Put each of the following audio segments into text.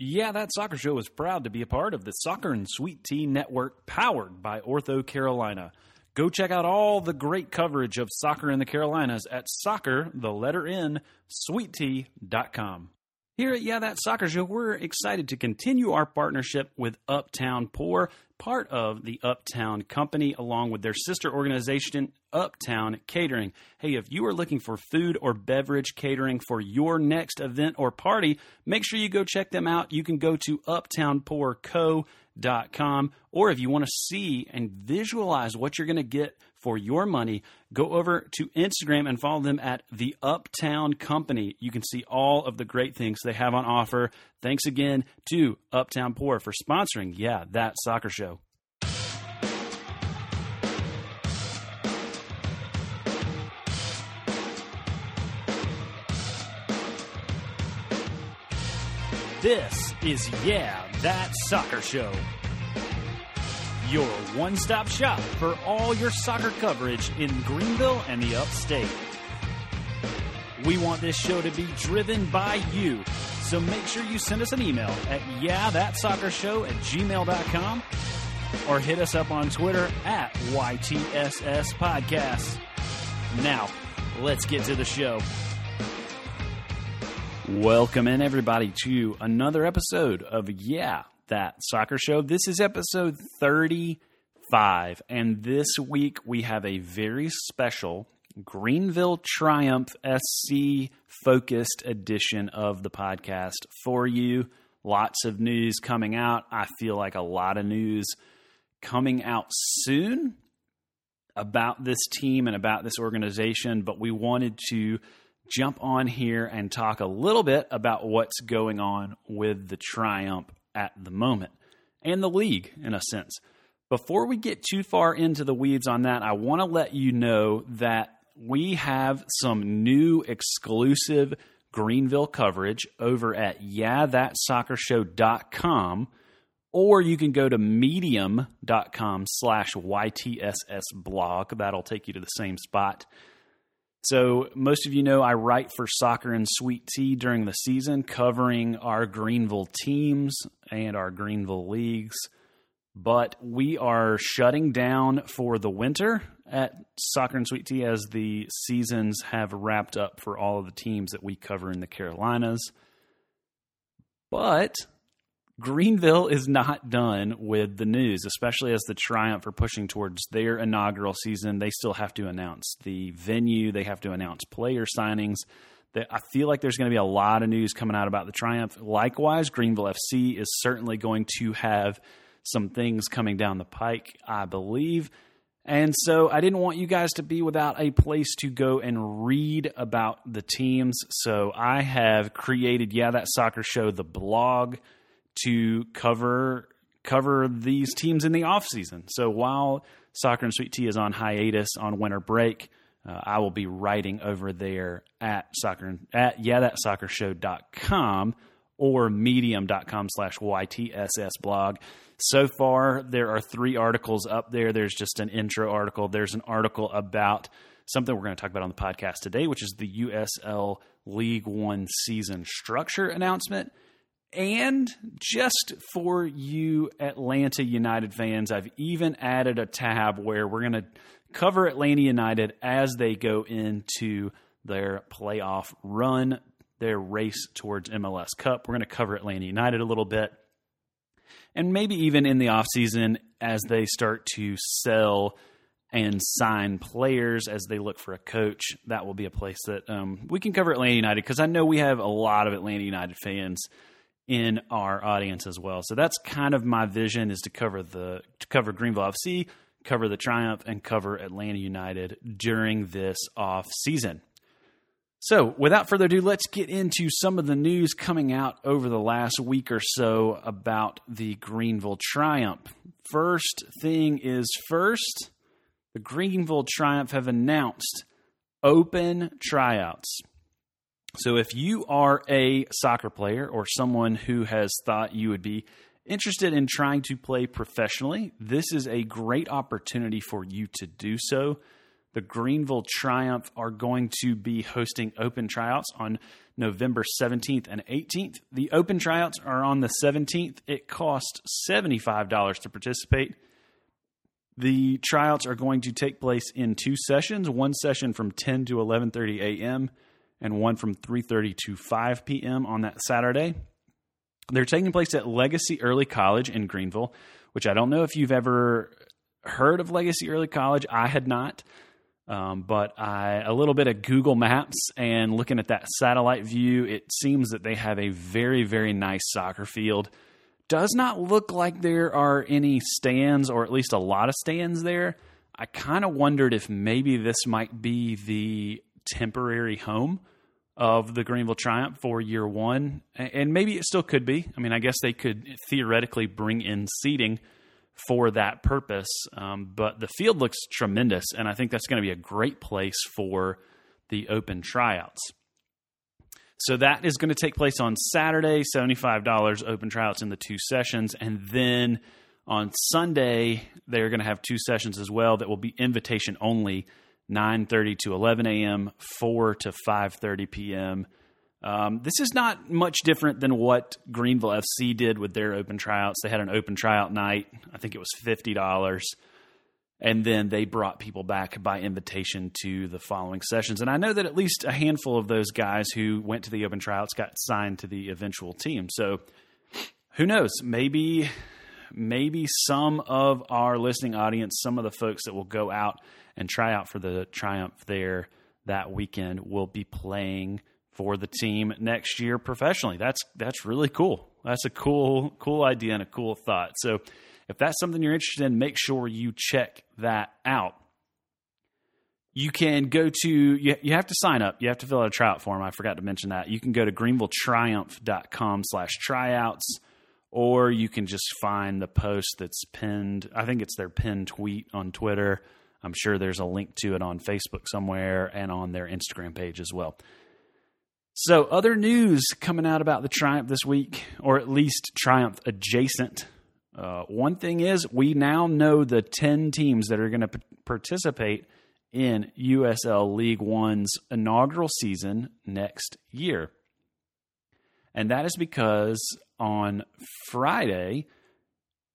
Yeah, That Soccer Show is proud to be a part of the Soccer and Sweet Tea Network, powered by Ortho Carolina. Go check out all the great coverage of soccer in the Carolinas at soccer.sweettea.com. Here at Yeah, That Soccer Show, we're excited to continue our partnership with Uptown Pour, part of the Uptown Company, along with their sister organization, Uptown Catering. Hey, if you are looking for food or beverage catering for your next event or party, make sure you go check them out. You can go to uptownpourco.com, or if you want to see and visualize what you're going to get for your money, go over to Instagram and follow them at The Uptown Company. You can see all of the great things they have on offer. Thanks again to Uptown Pour for sponsoring Yeah, That Soccer Show. This is Yeah, That Soccer Show, your one-stop shop for all your soccer coverage in Greenville and the upstate. We want this show to be driven by you, so make sure you send us an email at yahthatsoccershow@gmail.com or hit us up on Twitter at YTSS Podcast. Now, let's get to the show. Welcome in, everybody, to another episode of Yeah, That Soccer Show. This is episode 35, and this week we have a very special Greenville Triumph SC focused edition of the podcast for you. Lots of news coming out. I feel like a lot of news coming out soon about this team and about this organization, but we wanted to jump on here and talk a little bit about what's going on with the Triumph at the moment, and the league, in a sense. Before we get too far into the weeds on that, I want to let you know that we have some new exclusive Greenville coverage over at yahthatsoccershow.com, or you can go to medium.com/YTSS blog. That'll take you to the same spot. So most of you know I write for Soccer and Sweet Tea during the season, covering our Greenville teams and our Greenville leagues. But we are shutting down for the winter at Soccer and Sweet Tea as the seasons have wrapped up for all of the teams that we cover in the Carolinas. But Greenville is not done with the news, especially as the Triumph are pushing towards their inaugural season. They still have to announce the venue. They have to announce player signings. I feel like there's going to be a lot of news coming out about the Triumph. Likewise, Greenville FC is certainly going to have some things coming down the pike, I believe. And so I didn't want you guys to be without a place to go and read about the teams. So I have created Yeah, That Soccer Show, the blog, to cover these teams in the offseason. So while Soccer and Sweet Tea is on hiatus on winter break, I will be writing over there at yahthatsoccershow.com or medium.com/YTSS blog. So far, there are 3 articles up there. There's just an intro article. There's an article about something we're going to talk about on the podcast today, which is the USL League One season structure announcement. And just for you Atlanta United fans, I've even added a tab where we're going to cover Atlanta United as they go into their playoff run, their race towards MLS Cup. We're going to cover Atlanta United a little bit. And maybe even in the offseason as they start to sell and sign players as they look for a coach, that will be a place that we can cover Atlanta United, because I know we have a lot of Atlanta United fans in our audience as well. So that's kind of my vision, is to cover Greenville FC, cover the Triumph, and cover Atlanta United during this off season. So without further ado, let's get into some of the news coming out over the last week or so about the Greenville Triumph. First thing is first, the Greenville Triumph have announced open tryouts. So if you are a soccer player or someone who has thought you would be interested in trying to play professionally, this is a great opportunity for you to do so. the Greenville Triumph are going to be hosting open tryouts on November 17th and 18th. The open tryouts are on the 17th. It costs $75 to participate. The tryouts are going to take place in two sessions, one session from 10 to 11:30 a.m. and one from 3:30 to 5 p.m. on that Saturday. They're taking place at Legacy Early College in Greenville, which I don't know if you've ever heard of Legacy Early College. I had not, but a little bit of Google Maps and looking at that satellite view, it seems that they have a very, very nice soccer field. Does not look like there are any stands, or at least a lot of stands there. I kind of wondered if maybe this might be the temporary home of the Greenville Triumph for year one, and maybe it still could be. I mean, I guess they could theoretically bring in seating for that purpose, but the field looks tremendous, and I think that's going to be a great place for the open tryouts. So that is going to take place on Saturday, $75 open tryouts in the two sessions, and then on Sunday, they're going to have two sessions as well that will be invitation only, 9:30 to 11 a.m., 4 to 5:30 p.m. This is not much different than what Greenville FC did with their open tryouts. They had an open tryout night. I think it was $50. And then they brought people back by invitation to the following sessions. And I know that at least a handful of those guys who went to the open tryouts got signed to the eventual team. So who knows? Maybe some of our listening audience, some of the folks that will go out and try out for the Triumph there that weekend, will be playing for the team next year professionally. That's really cool. That's a cool idea and a cool thought. So if that's something you're interested in, make sure you check that out. You can go to, you have to sign up. You have to fill out a tryout form. I forgot to mention that. You can go to greenvilletriumph.com/tryouts. Or you can just find the post that's pinned. I think it's their pinned tweet on Twitter. I'm sure there's a link to it on Facebook somewhere and on their Instagram page as well. So other news coming out about the Triumph this week, or at least Triumph adjacent. One thing is we now know the 10 teams that are going to participate in USL League One's inaugural season next year. And that is because on Friday,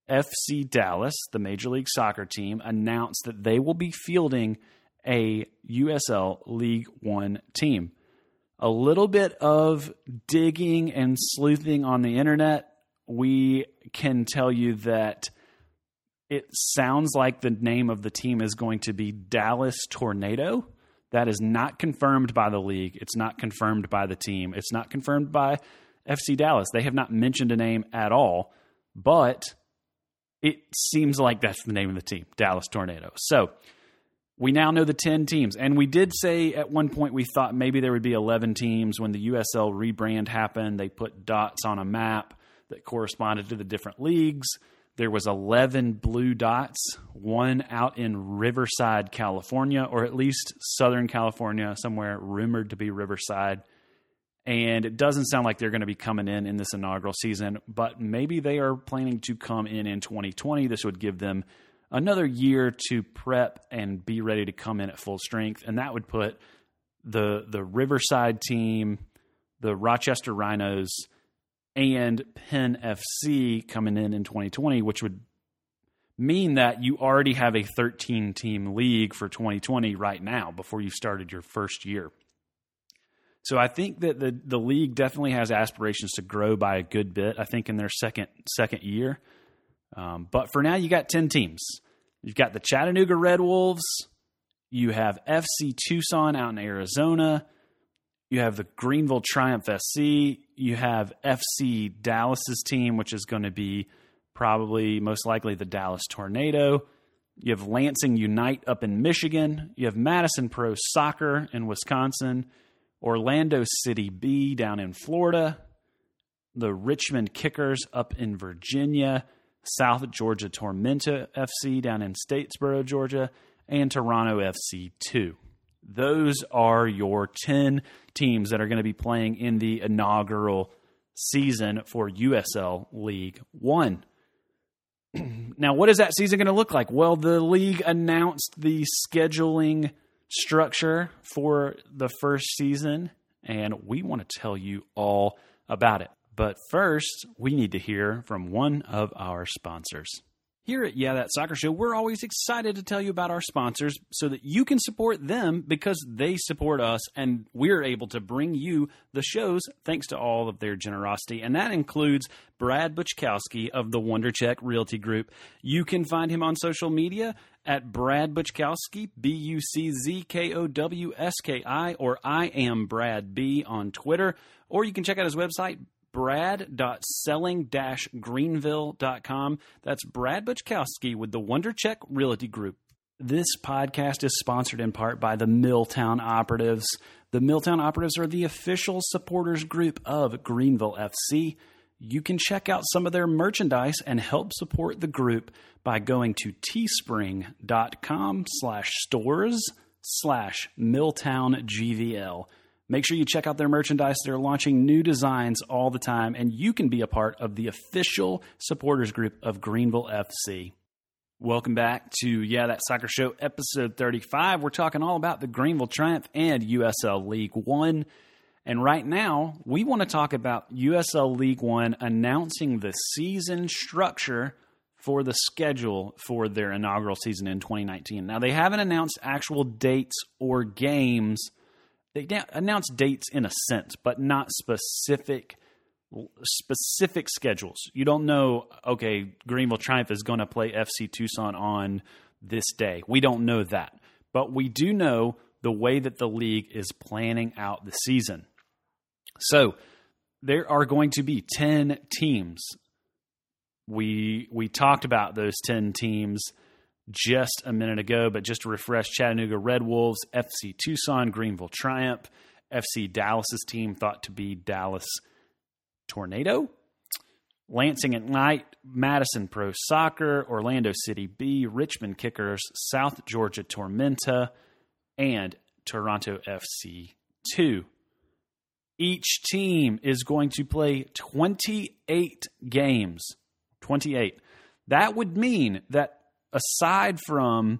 FC Dallas, the Major League Soccer team, announced that they will be fielding a USL League One team. A little bit of digging and sleuthing on the internet, we can tell you that it sounds like the name of the team is going to be Dallas Tornado. That is not confirmed by the league. It's not confirmed by the team. It's not confirmed by FC Dallas. They have not mentioned a name at all, but it seems like that's the name of the team, Dallas Tornado. So we now know the 10 teams. And we did say at one point we thought maybe there would be 11 teams. When the USL rebrand happened, they put dots on a map that corresponded to the different leagues. There was 11 blue dots, one out in Riverside, California, or at least Southern California, somewhere rumored to be Riverside. And it doesn't sound like they're going to be coming in this inaugural season, but maybe they are planning to come in 2020. This would give them another year to prep and be ready to come in at full strength. And that would put the Riverside team, the Rochester Rhinos, and Penn FC coming in 2020, which would mean that you already have a 13-team league for 2020 right now before you've started your first year. So I think that the league definitely has aspirations to grow by a good bit, I think, in their second year. But for now, you got 10 teams. You've got the Chattanooga Red Wolves. You have FC Tucson out in Arizona. You have the Greenville Triumph SC. You have FC Dallas's team, which is going to be probably most likely the Dallas Tornado. You have Lansing Ignite up in Michigan. You have Madison Pro Soccer in Wisconsin. Orlando City B down in Florida, the Richmond Kickers up in Virginia, South Georgia Tormenta FC down in Statesboro, Georgia, and Toronto FC 2. Those are your 10 teams that are going to be playing in the inaugural season for USL League One. Now, what is that season going to look like? Well, the league announced the scheduling structure for the first season, and we want to tell you all about it. But first, we need to hear from one of our sponsors. Here at Yeah That Soccer Show, we're always excited to tell you about our sponsors so that you can support them because they support us, and we're able to bring you the shows thanks to all of their generosity. And that includes Brad Buczkowski of the Wondercheck Realty Group. You can find him on social media at Brad Buczkowski, B-U-C-Z-K-O-W-S-K-I, or I Am Brad B on Twitter. Or you can check out his website, brad.selling-greenville.com. That's Brad Buczkowski with the Wondercheck Realty Group. This podcast is sponsored in part by the Milltown Operatives. The Milltown Operatives are the official supporters group of Greenville FC. You can check out some of their merchandise and help support the group by going to teespring.com/stores/MilltownGVL. Make sure you check out their merchandise. They're launching new designs all the time, and you can be a part of the official supporters group of Greenville FC. Welcome back to Yeah, That Soccer Show, episode 35. We're talking all about the Greenville Triumph and USL League One. And right now, we want to talk about USL League One announcing the season structure for the schedule for their inaugural season in 2019. Now, they haven't announced actual dates or games. They announced dates in a sense, but not specific schedules. You don't know, okay, Greenville Triumph is going to play FC Tucson on this day. We don't know that. But we do know the way that the league is planning out the season. So there are going to be 10 teams. We talked about those 10 teams just a minute ago, but just to refresh, Chattanooga Red Wolves, FC Tucson, Greenville Triumph, FC Dallas's team thought to be Dallas Tornado, Lansing Ignite, Madison Pro Soccer, Orlando City B, Richmond Kickers, South Georgia Tormenta, and Toronto FC 2. Each team is going to play 28 games. 28. That would mean that aside from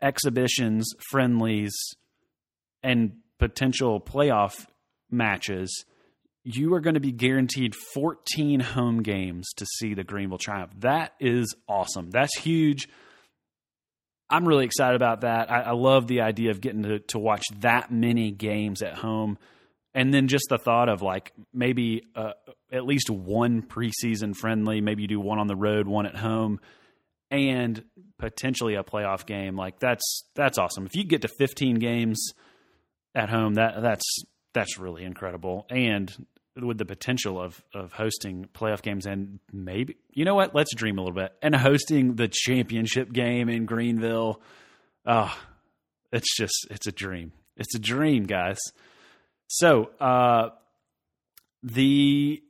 exhibitions, friendlies, and potential playoff matches, you are going to be guaranteed 14 home games to see the Greenville Triumph. That is awesome. That's huge. I'm really excited about that. I love the idea of getting to watch that many games at home. And then just the thought of like maybe at least one preseason friendly. Maybe you do one on the road, one at home, and potentially a playoff game. Like that's awesome. If you get to 15 games at home, that's really incredible. And with the potential of hosting playoff games and maybe, you know what, let's dream a little bit, and hosting the championship game in Greenville. Oh, it's a dream. It's a dream, guys. So, what they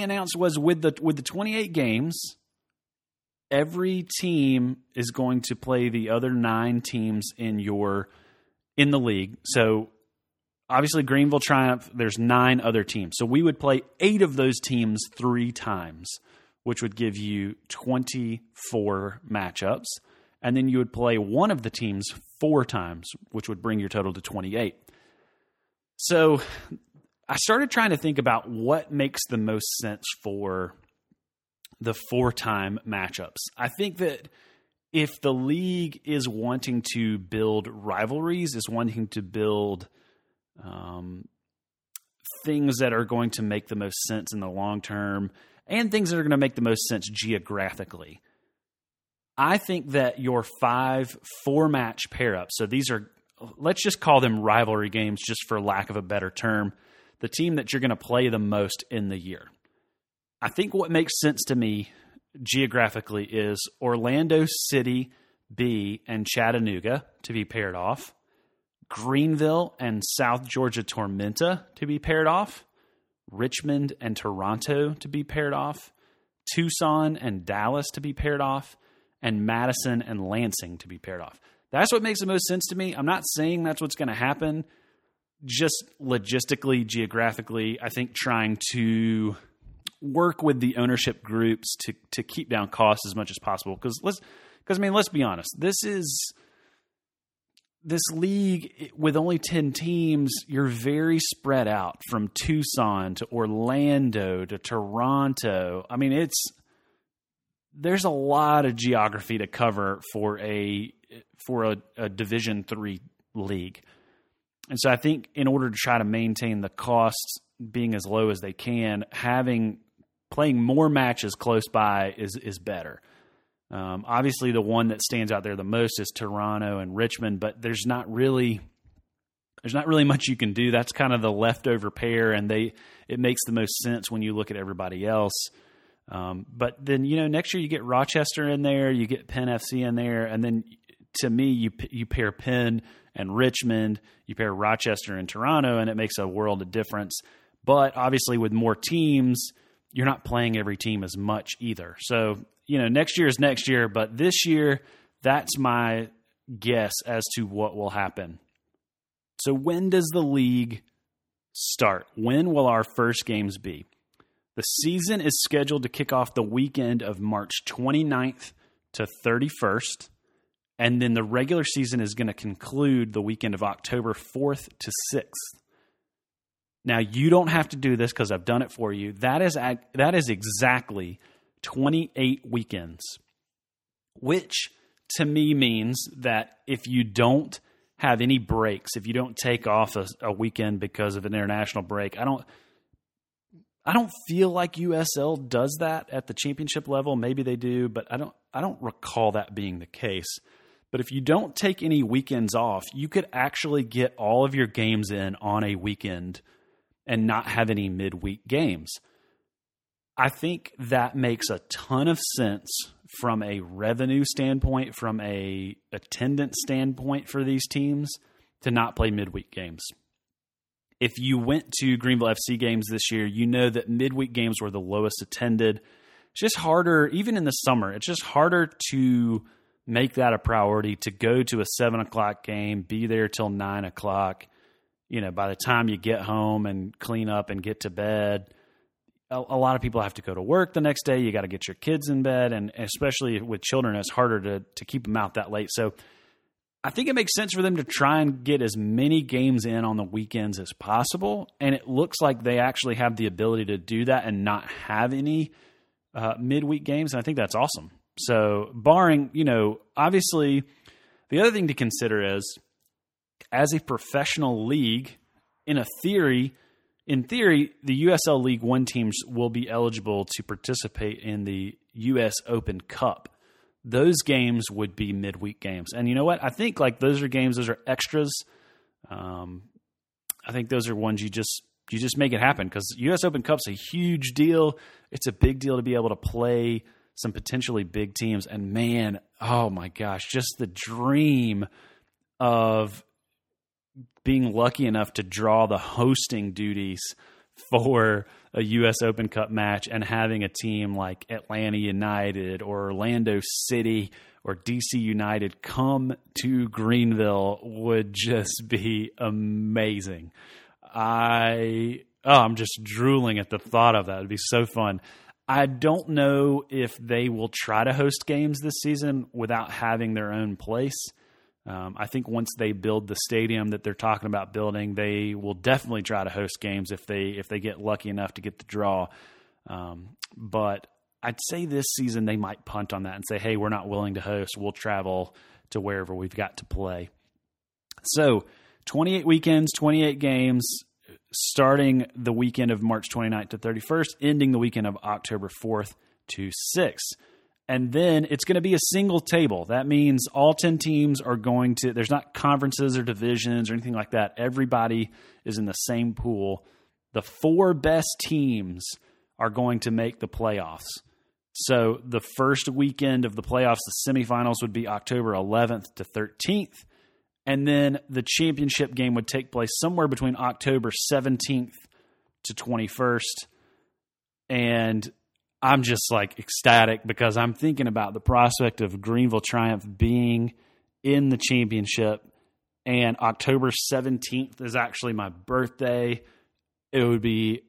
announced was with the 28 games, every team is going to play the other 9 teams in the league. So obviously Greenville Triumph, there's 9 other teams. So we would play 8 of those teams 3 times, which would give you 24 matchups. And then you would play one of the teams 4 times, which would bring your total to 28. So I started trying to think about what makes the most sense for the 4-time matchups. I think that if the league is wanting to build rivalries, is wanting to build things that are going to make the most sense in the long term and things that are going to make the most sense geographically, I think that your 5 4-match pair-ups, so these are, let's just call them rivalry games just for lack of a better term, the team that you're going to play the most in the year. I think what makes sense to me geographically is Orlando City B and Chattanooga to be paired off, Greenville and South Georgia Tormenta to be paired off, Richmond and Toronto to be paired off, Tucson and Dallas to be paired off, and Madison and Lansing to be paired off. That's what makes the most sense to me. I'm not saying that's what's going to happen. Just logistically, geographically, I think trying to work with the ownership groups to keep down costs as much as possible. Because I mean, let's be honest. This is this league with only 10 teams, you're very spread out from Tucson to Orlando to Toronto. I mean, there's a lot of geography to cover for a Division III league. And so I think in order to try to maintain the costs being as low as they can, playing more matches close by is better. Obviously, the one that stands out there the most is Toronto and Richmond, but there's not really much you can do. That's kind of the leftover pair, and it makes the most sense when you look at everybody else. But then, next year you get Rochester in there, you get Penn FC in there, and then to me, you pair Penn and Richmond, you pair Rochester and Toronto, and it makes a world of difference. But obviously, with more teams, you're not playing every team as much either. So, next year is next year, but this year, that's my guess as to what will happen. So when does the league start? When will our first games be? The season is scheduled to kick off the weekend of March 29th to 31st, and then the regular season is going to conclude the weekend of October 4th to 6th. Now, you don't have to do this because I've done it for you. That is exactly 28 weekends, which to me means that if you don't have any breaks, if you don't take off a weekend because of an international break, I don't feel like USL does that at the championship level. Maybe they do, but I don't recall that being the case. But if you don't take any weekends off, you could actually get all of your games in on a weekend and not have any midweek games. I think that makes a ton of sense from a revenue standpoint, from a attendance standpoint for these teams to not play midweek games. If you went to Greenville FC games this year, you know that midweek games were the lowest attended. It's just harder, even in the summer, it's just harder to make that a priority to go to a 7:00 game, be there till 9:00. By the time you get home and clean up and get to bed, a lot of people have to go to work the next day. You got to get your kids in bed, and especially with children, it's harder to keep them out that late. So I think it makes sense for them to try and get as many games in on the weekends as possible. And it looks like they actually have the ability to do that and not have any midweek games. And I think that's awesome. So barring, obviously the other thing to consider is as a professional league, in theory, the USL League One teams will be eligible to participate in the US Open Cup. Those games would be midweek games. And you know what? I think those are extras. I think those are ones you just make it happen because US Open Cup's a huge deal. It's a big deal to be able to play some potentially big teams. And man, oh my gosh, just the dream of being lucky enough to draw the hosting duties for a U.S. Open Cup match and having a team like Atlanta United or Orlando City or DC United come to Greenville would just be amazing. I'm just drooling at the thought of that. It'd be so fun. I don't know if they will try to host games this season without having their own place. I think once they build the stadium that they're talking about building, they will definitely try to host games if they get lucky enough to get the draw. But I'd say this season they might punt on that and say, hey, we're not willing to host. We'll travel to wherever we've got to play. So 28 weekends, 28 games, starting the weekend of March 29th to 31st, ending the weekend of October 4th to 6th. And then it's going to be a single table. That means all 10 teams are going to – there's not conferences or divisions or anything like that. Everybody is in the same pool. The four best teams are going to make the playoffs. So the first weekend of the playoffs, the semifinals would be October 11th to 13th. And then the championship game would take place somewhere between October 17th to 21st. And – I'm just ecstatic because I'm thinking about the prospect of Greenville Triumph being in the championship, and October 17th is actually my birthday. It would be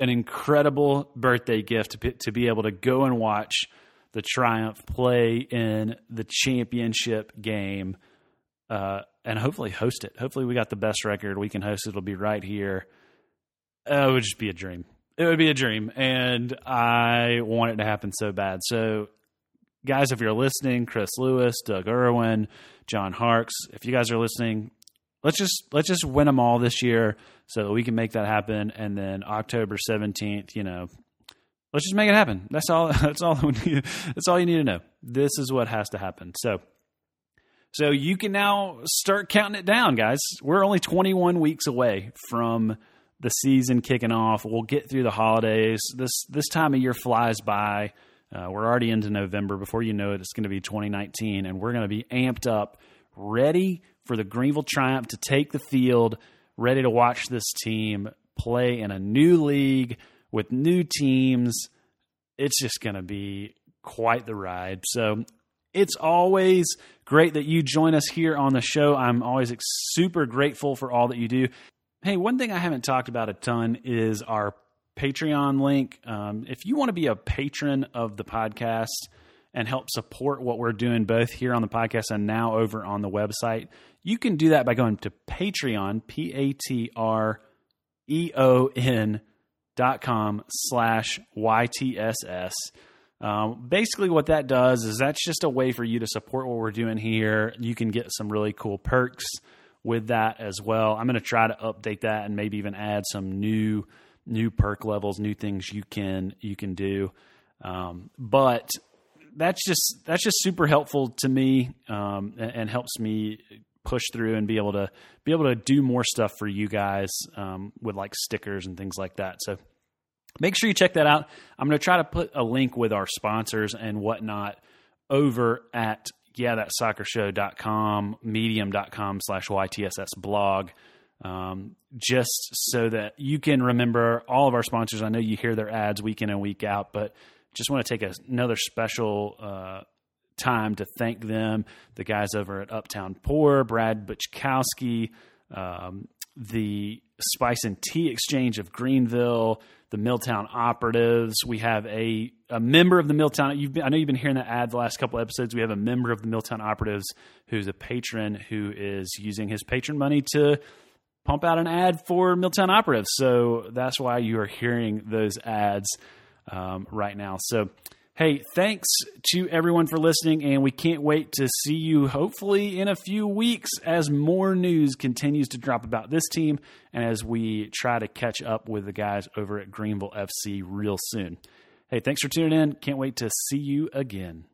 an incredible birthday gift to be able to go and watch the Triumph play in the championship game and hopefully host it. Hopefully we got the best record. We can host it. It'll be right here. It would just be a dream. It would be a dream, and I want it to happen so bad. So, guys, if you're listening, Chris Lewis, Doug Irwin, John Harks, if you guys are listening, let's just win them all this year so that we can make that happen. And then October 17th, you know, let's just make it happen. That's all you need to know. This is what has to happen. So you can now start counting it down, guys. We're only 21 weeks away from the season kicking off. We'll get through the holidays. This time of year flies by. We're already into November. Before you know it, it's going to be 2019, and we're going to be amped up, ready for the Greenville Triumph to take the field, ready to watch this team play in a new league with new teams. It's just going to be quite the ride. So it's always great that you join us here on the show. I'm always super grateful for all that you do. Hey, one thing I haven't talked about a ton is our Patreon link. If you want to be a patron of the podcast and help support what we're doing both here on the podcast and now over on the website, you can do that by going to Patreon, patreon.com/YTSS. Basically what that does is that's just a way for you to support what we're doing here. You can get some really cool perks with that as well. I'm going to try to update that and maybe even add some new perk levels, new things you can do. But that's just super helpful to me, and helps me push through and be able to do more stuff for you guys, with like stickers and things like that. So make sure you check that out. I'm going to try to put a link with our sponsors and whatnot over at thatsoccershow.com, medium.com/YTSS blog, just so that you can remember all of our sponsors. I know you hear their ads week in and week out, but just want to take another special time to thank them, the guys over at Uptown Pour, Brad Buczkowski, the Spice and Tea Exchange of Greenville, the Milltown Operatives. We have a member of the Milltown. I know you've been hearing that ad the last couple of episodes. We have a member of the Milltown Operatives who's a patron who is using his patron money to pump out an ad for Milltown Operatives. So that's why you are hearing those ads right now. So, hey, thanks to everyone for listening, and we can't wait to see you hopefully in a few weeks as more news continues to drop about this team and as we try to catch up with the guys over at Greenville FC real soon. Hey, thanks for tuning in. Can't wait to see you again.